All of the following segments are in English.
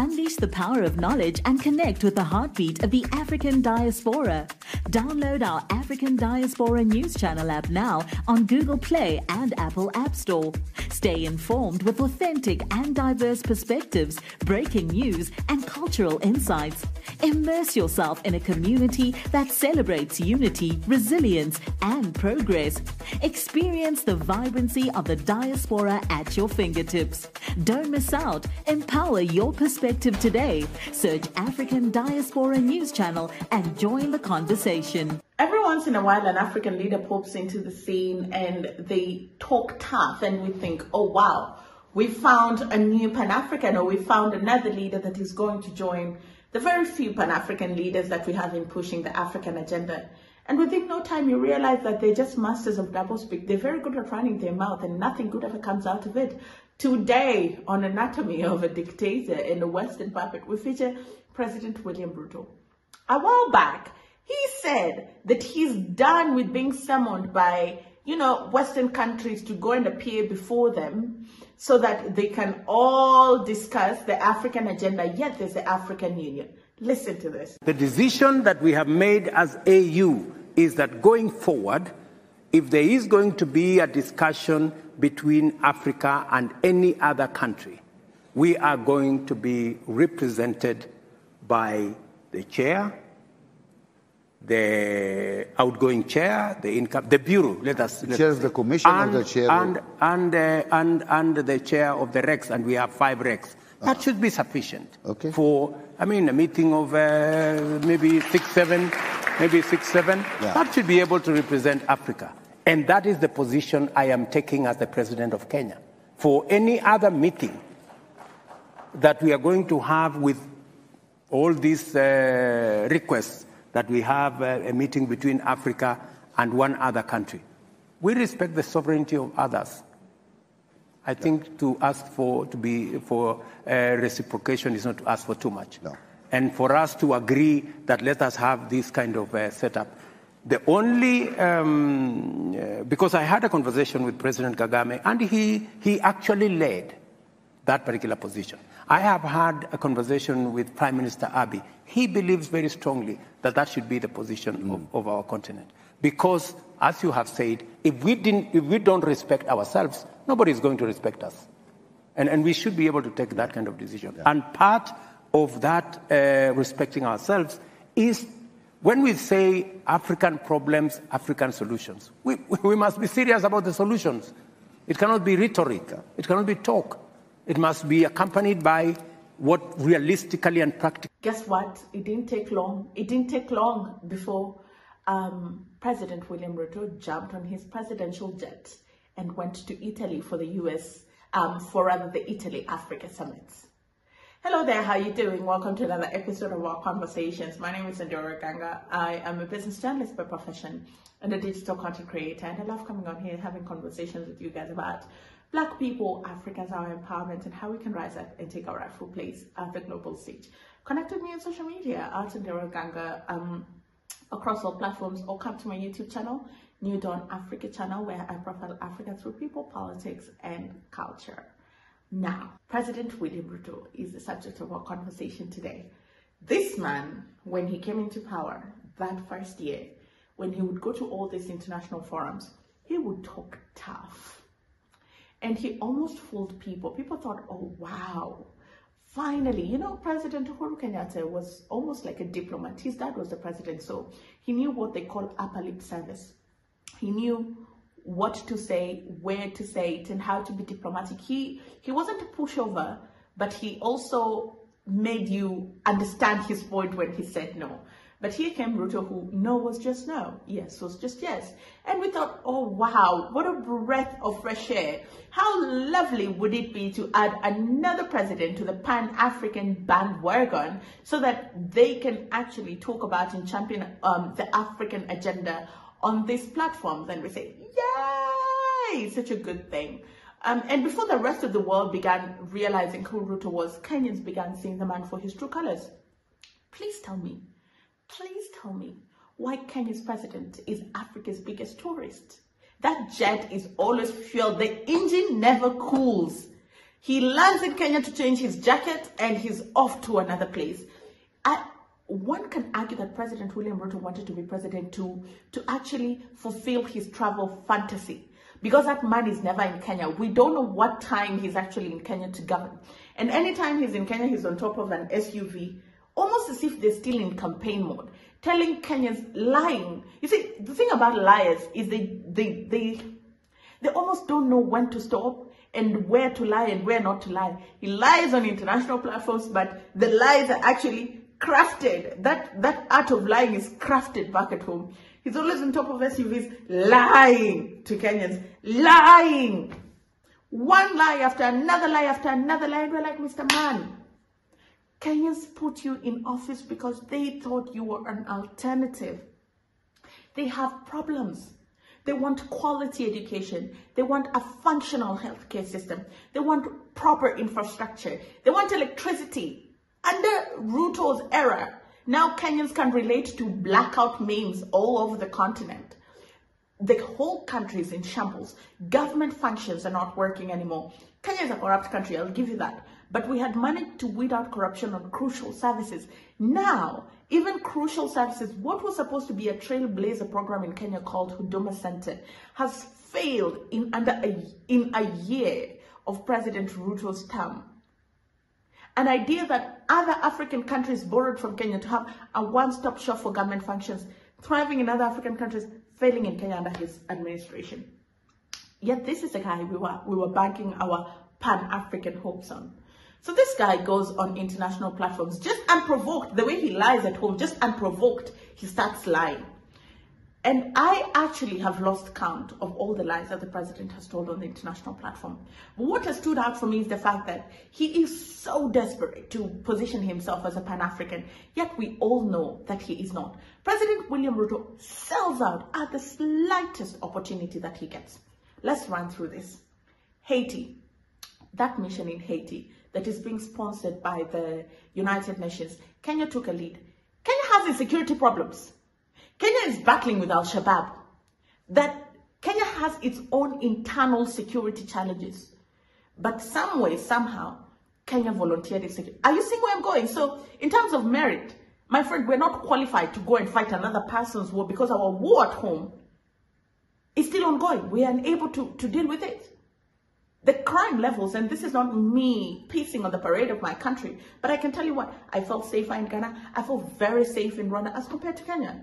Unleash the power of knowledge and connect with the heartbeat of the African diaspora. Download our African Diaspora News Channel app now on Google Play and Apple App Store. Stay informed with authentic and diverse perspectives, breaking news and cultural insights. Immerse yourself in a community that celebrates unity, resilience and progress. Experience the vibrancy of the diaspora at your fingertips. Don't miss out. Empower your perspective today. Search African Diaspora News Channel and join the conversation. Every once in a while, an African leader pops into the scene and they talk tough, and we think, oh wow, we found a new Pan-African, or we found another leader that is going to join the very few Pan-African leaders that we have in pushing the African agenda. And within no time, you realize that they're just masters of doublespeak. They're very good at running their mouth and nothing good ever comes out of it. Today, on Anatomy of a Dictator in the Western Puppet, we feature President William Ruto. A while back, he said that he's done with being summoned by, Western countries to go and appear before them so that they can all discuss the African agenda, yet there's the African Union. Listen to this. The decision that we have made as AU is that going forward, if there is going to be a discussion between Africa and any other country, we are going to be represented by the chair, the outgoing chair, the bureau. Chair of the commission and the chair and the chair of the Rex, and we have 5 Rex. That should be sufficient for, a meeting of maybe 6, 7, maybe 6, 7. Yeah. That should be able to represent Africa. And that is the position I am taking as the president of Kenya. For any other meeting that we are going to have with all these requests that we have a meeting between Africa and one other country, we respect the sovereignty of others. I think to ask for reciprocation is not to ask for too much. No. And for us to agree that let us have this kind of setup. The only, because I had a conversation with President Kagame, and he actually led that particular position. I have had a conversation with Prime Minister Abiy. He believes very strongly that that should be the position of our continent. Because, as you have said, if we don't respect ourselves, nobody is going to respect us. And we should be able to take that kind of decision. Yeah. And part of that respecting ourselves is when we say African problems, African solutions. We must be serious about the solutions. It cannot be rhetoric. It cannot be talk. It must be accompanied by what realistically and practically. Guess what? It didn't take long. It didn't take long before President William Ruto jumped on his presidential jet and went to Italy for the US, the Italy-Africa Summit. Hello there, how are you doing? Welcome to another episode of our Conversations. My name is Ondiro Oganga. I am a business journalist by profession and a digital content creator. And I love coming on here and having conversations with you guys about Black people, Africans, our empowerment, and how we can rise up and take our rightful place at the global stage. Connect with me on social media, Ondiro Oganga, across all platforms, or come to my YouTube channel, New Dawn Africa Channel, where I profile Africa through people, politics, and culture. Now, President William Ruto is the subject of our conversation today. This man, when he came into power that first year, when he would go to all these international forums, he would talk tough. And he almost fooled people. People thought, oh, wow. Finally, President Uhuru Kenyatta was almost like a diplomat. His dad was the president, so he knew what they call upper lip service. He knew what to say, where to say it, and how to be diplomatic. He wasn't a pushover, but he also made you understand his point when he said no. But here came Ruto, who no was just no, yes was just yes. And we thought, oh wow, what a breath of fresh air. How lovely would it be to add another president to the Pan-African bandwagon so that they can actually talk about and champion the African agenda on these platforms. And we say, yay, it's such a good thing. And before the rest of the world began realizing who Ruto was, Kenyans began seeing the man for his true colors. Please tell me why Kenya's president is Africa's biggest tourist. That jet is always fueled. The engine never cools. He lands in Kenya to change his jacket and he's off to another place. One can argue that President William Ruto wanted to be president to actually fulfill his travel fantasy, because that man is never in Kenya. We don't know what time he's actually in Kenya to govern. And anytime he's in Kenya, he's on top of an SUV, almost as if they're still in campaign mode, telling Kenyans, lying. You see, the thing about liars is they almost don't know when to stop and where to lie and where not to lie. He lies on international platforms, but the lies are actually crafted. That art of lying is crafted back at home. He's always on top of SUVs, lying to Kenyans, lying. One lie after another lie after another lie. And we're like, Mr. Man, Kenyans put you in office because they thought you were an alternative. They have problems. They want quality education. They want a functional healthcare system. They want proper infrastructure. They want electricity. Under Ruto's era, now Kenyans can relate to blackout memes all over the continent. The whole country is in shambles. Government functions are not working anymore. Kenya is a corrupt country, I'll give you that. But we had managed to weed out corruption on crucial services. Now, even crucial services, what was supposed to be a trailblazer program in Kenya called Huduma Center, has failed in under a year of President Ruto's term. An idea that other African countries borrowed from Kenya to have a one-stop shop for government functions, thriving in other African countries, failing in Kenya under his administration. Yet this is the guy we were banking our Pan-African hopes on. So this guy goes on international platforms, just unprovoked. The way he lies at home, just unprovoked, he starts lying. And I actually have lost count of all the lies that the president has told on the international platform. But what has stood out for me is the fact that he is so desperate to position himself as a Pan-African, yet we all know that he is not. President William Ruto sells out at the slightest opportunity that he gets. Let's run through this. Haiti, that mission in Haiti that is being sponsored by the United Nations, Kenya took a lead. Kenya has insecurity problems. Kenya is battling with Al-Shabaab. That Kenya has its own internal security challenges. But some way, somehow, Kenya volunteered in security. Are you seeing where I'm going? So, in terms of merit, my friend, we're not qualified to go and fight another person's war because our war at home is still ongoing. We are unable to deal with it. The crime levels, and this is not me pissing on the parade of my country, but I can tell you what, I felt safer in Ghana. I felt very safe in Rwanda as compared to Kenya.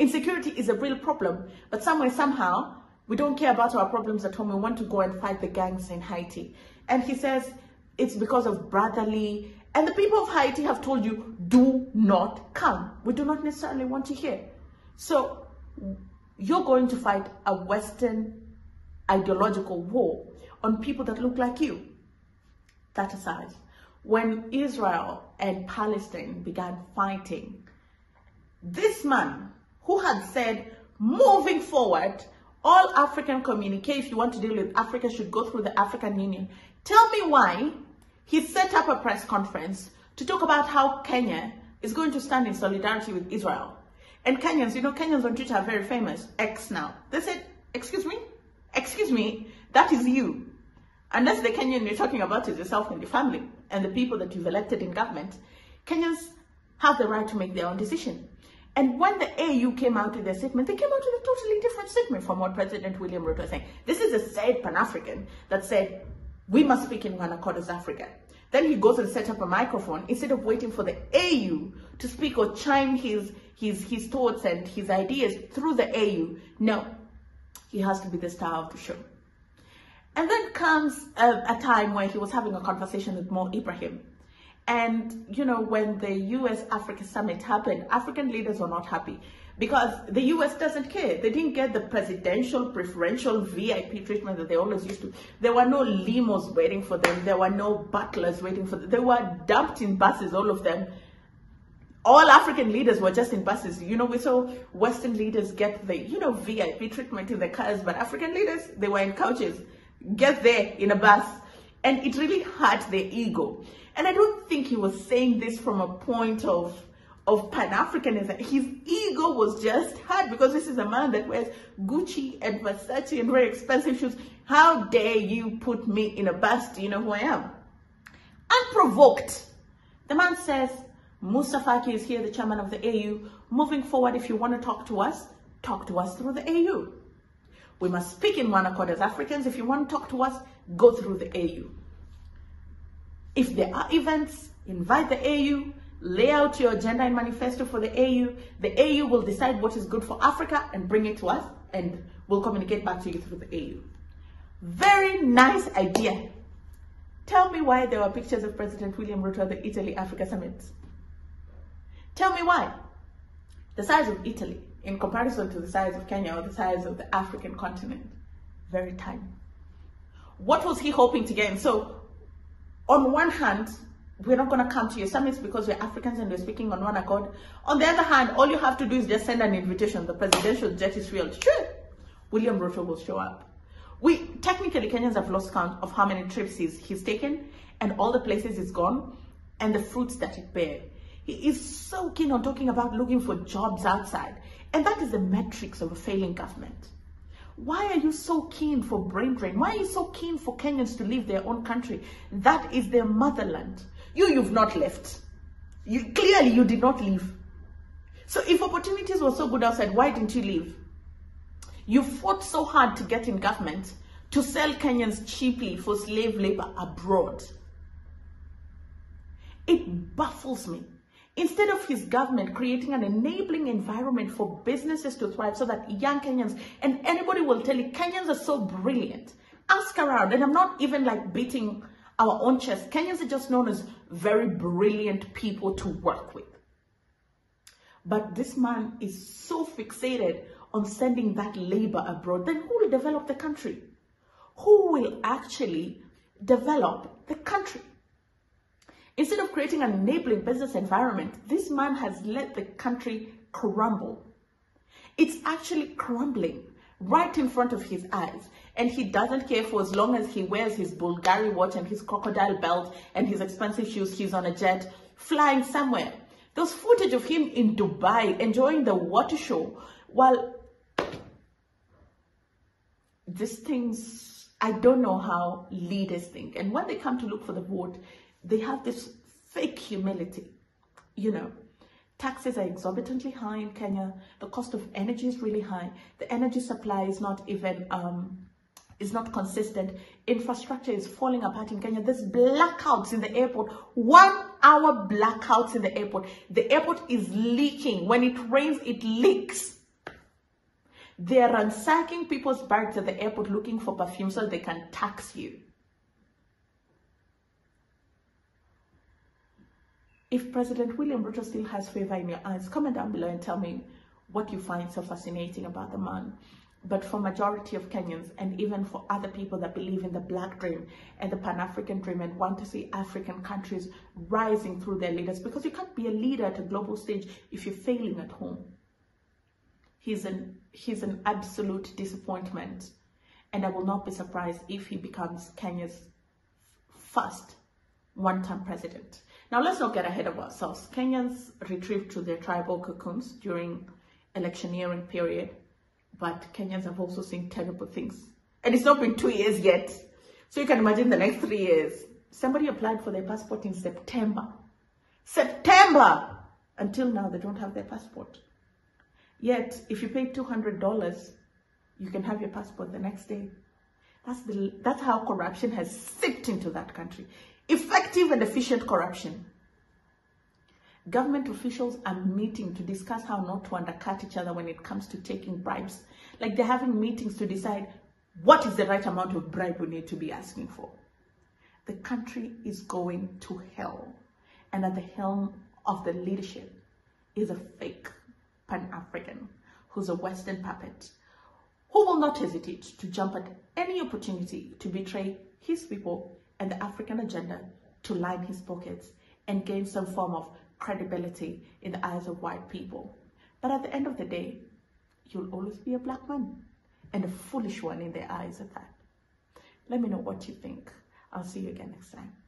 Insecurity is a real problem, but somewhere, somehow, we don't care about our problems at home. We want to go and fight the gangs in Haiti. And he says it's because of brotherly, and the people of Haiti have told you, do not come. We do not necessarily want to hear. So you're going to fight a Western ideological war on people that look like you. That aside, when Israel and Palestine began fighting, this man, who had said, moving forward, all African communique, if you want to deal with Africa, should go through the African Union. Tell me why he set up a press conference to talk about how Kenya is going to stand in solidarity with Israel. And Kenyans, you know, Kenyans on Twitter are very famous, X now. They said, excuse me, that is you. Unless the Kenyan you're talking about is yourself and your family and the people that you've elected in government, Kenyans have the right to make their own decision. And when the AU came out with their statement, they came out with a totally different statement from what President William Ruto was saying. This is a said Pan-African that said, we must speak in one accord as Africa. Then he goes and sets up a microphone instead of waiting for the AU to speak or chime his thoughts and his ideas through the AU. No, he has to be the star of the show. And then comes a time where he was having a conversation with Mo Ibrahim. And, you know, when the US-Africa summit happened, African leaders were not happy because the US doesn't care. They didn't get the presidential, preferential, VIP treatment that they always used to. There were no limos waiting for them. There were no butlers waiting for them. They were dumped in buses, all of them. All African leaders were just in buses. You know, we saw Western leaders get the, you know, VIP treatment in their cars, but African leaders, they were in couches. Get there in a bus. And it really hurt their ego. And I don't think he was saying this from a point of Pan-Africanism. His ego was just hurt because this is a man that wears Gucci and Versace and very expensive shoes. How dare you put me in a bus? Do you know who I am? Unprovoked. The man says, Moussa Faki is here, the chairman of the AU. Moving forward, if you want to talk to us through the AU. We must speak in one accord as Africans. If you want to talk to us, go through the AU. If there are events, invite the AU, lay out your agenda and manifesto for the AU. The AU will decide what is good for Africa and bring it to us, and we'll communicate back to you through the AU. Very nice idea. Tell me why there were pictures of President William Ruto at the Italy-Africa Summit. Tell me why. The size of Italy in comparison to the size of Kenya or the size of the African continent. Very tiny. What was he hoping to gain? So, on one hand, we're not going to come to your summits because we're Africans and we're speaking on one accord. On the other hand, all you have to do is just send an invitation. The presidential jet is real. Sure, William Ruto will show up. We technically, Kenyans have lost count of how many trips he's taken and all the places he's gone and the fruits that it bears. He is so keen on talking about looking for jobs outside. And that is the metrics of a failing government. Why are you so keen for brain drain? Why are you so keen for Kenyans to leave their own country? That is their motherland. You've not left. Clearly, you did not leave. So if opportunities were so good outside, why didn't you leave? You fought so hard to get in government to sell Kenyans cheaply for slave labor abroad. It baffles me. Instead of his government creating an enabling environment for businesses to thrive so that young Kenyans, and anybody will tell you, Kenyans are so brilliant. Ask around, and I'm not even like beating our own chest. Kenyans are just known as very brilliant people to work with. But this man is so fixated on sending that labor abroad. Then who will develop the country? Who will actually develop the country? Instead of creating an enabling business environment, this man has let the country crumble. It's actually crumbling right in front of his eyes. And he doesn't care for as long as he wears his Bulgari watch and his crocodile belt and his expensive shoes. He's on a jet flying somewhere. There's footage of him in Dubai enjoying the water show while these things, I don't know how leaders think. And when they come to look for the vote, they have this fake humility. You know, taxes are exorbitantly high in Kenya. The cost of energy is really high. The energy supply is not even, is not consistent. Infrastructure is falling apart in Kenya. There's blackouts in the airport. 1 hour blackouts in the airport. The airport is leaking. When it rains, it leaks. They're ransacking people's bags at the airport looking for perfume so they can tax you. If President William Ruto still has favor in your eyes, comment down below and tell me what you find so fascinating about the man. But for majority of Kenyans, and even for other people that believe in the Black dream and the Pan-African dream and want to see African countries rising through their leaders, because you can't be a leader at a global stage if you're failing at home. He's an absolute disappointment, and I will not be surprised if he becomes Kenya's first one-term president. Now, let's not get ahead of ourselves. Kenyans retreat to their tribal cocoons during electioneering period, but Kenyans have also seen terrible things. And it's not been 2 years yet. So you can imagine the next 3 years. Somebody applied for their passport in September. September! Until now, they don't have their passport. Yet, if you pay $200, you can have your passport the next day. That's how corruption has seeped into that country. Effective and efficient corruption. Government officials are meeting to discuss how not to undercut each other when it comes to taking bribes. Like they're having meetings to decide what is the right amount of bribe we need to be asking for. The country is going to hell. And at the helm of the leadership is a fake Pan-African who's a Western puppet, who will not hesitate to jump at any opportunity to betray his people and the African agenda, to line his pockets and gain some form of credibility in the eyes of white people. But at the end of the day, you'll always be a black man, and a foolish one in their eyes at that. Let me know what you think. I'll see you again next time.